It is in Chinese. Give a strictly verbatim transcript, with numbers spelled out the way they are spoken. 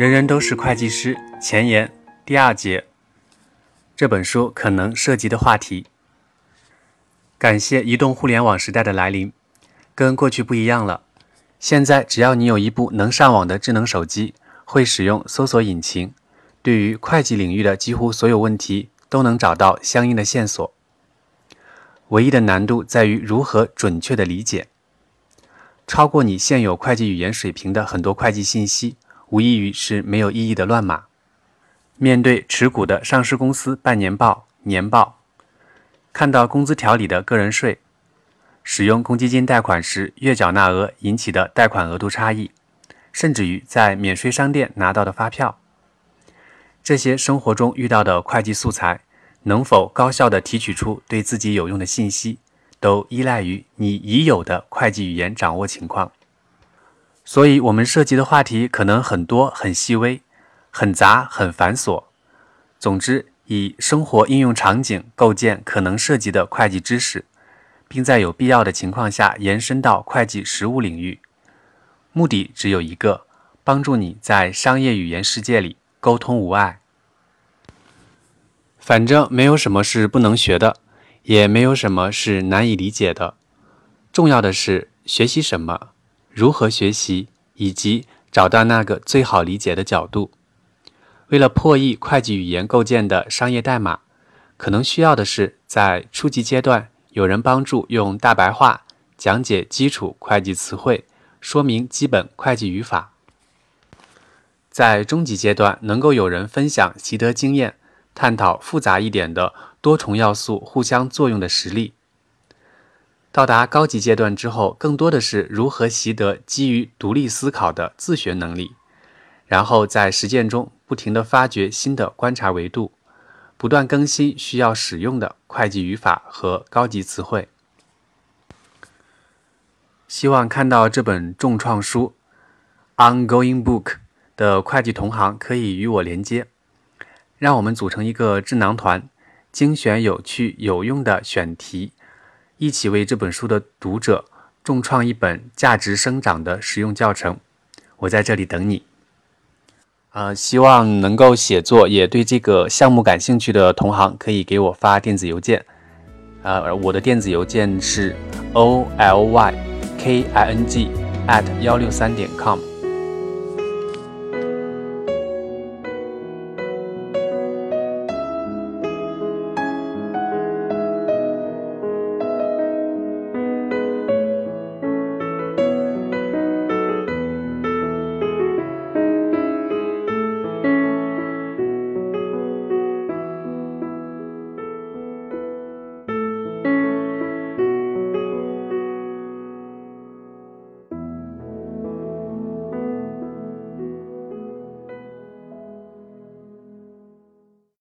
人人都是会计师前言第二节，这本书可能涉及的话题。感谢移动互联网时代的来临，跟过去不一样了。现在只要你有一部能上网的智能手机，会使用搜索引擎，对于会计领域的几乎所有问题都能找到相应的线索。唯一的难度在于如何准确的理解。超过你现有会计语言水平的很多会计信息，无异于是没有意义的乱码。面对持股的上市公司半年报、年报，看到工资条里的个人税，使用公积金贷款时月缴纳额引起的贷款额度差异，甚至于在免税商店拿到的发票，这些生活中遇到的会计素材，能否高效地提取出对自己有用的信息，都依赖于你已有的会计语言掌握情况。所以我们涉及的话题可能很多、很细微、很杂、很繁琐。总之，以生活应用场景构建可能涉及的会计知识，并在有必要的情况下延伸到会计实务领域。目的只有一个，帮助你在商业语言世界里沟通无碍。反正没有什么是不能学的，也没有什么是难以理解的。重要的是学习什么，如何学习，以及找到那个最好理解的角度。为了破译会计语言构建的商业代码，可能需要的是在初级阶段有人帮助用大白话讲解基础会计词汇，说明基本会计语法。在中级阶段能够有人分享习得经验，探讨复杂一点的多重要素互相作用的实例。到达高级阶段之后，更多的是如何习得基于独立思考的自学能力，然后在实践中不停地发掘新的观察维度，不断更新需要使用的会计语法和高级词汇。希望看到这本重创书 Ongoing Book 的会计同行可以与我连接，让我们组成一个智囊团，精选有趣有用的选题，一起为这本书的读者重创一本价值生长的实用教程。我在这里等你。呃，希望能够写作也对这个项目感兴趣的同行可以给我发电子邮件。呃，我的电子邮件是 olyking at 一六三 点 com。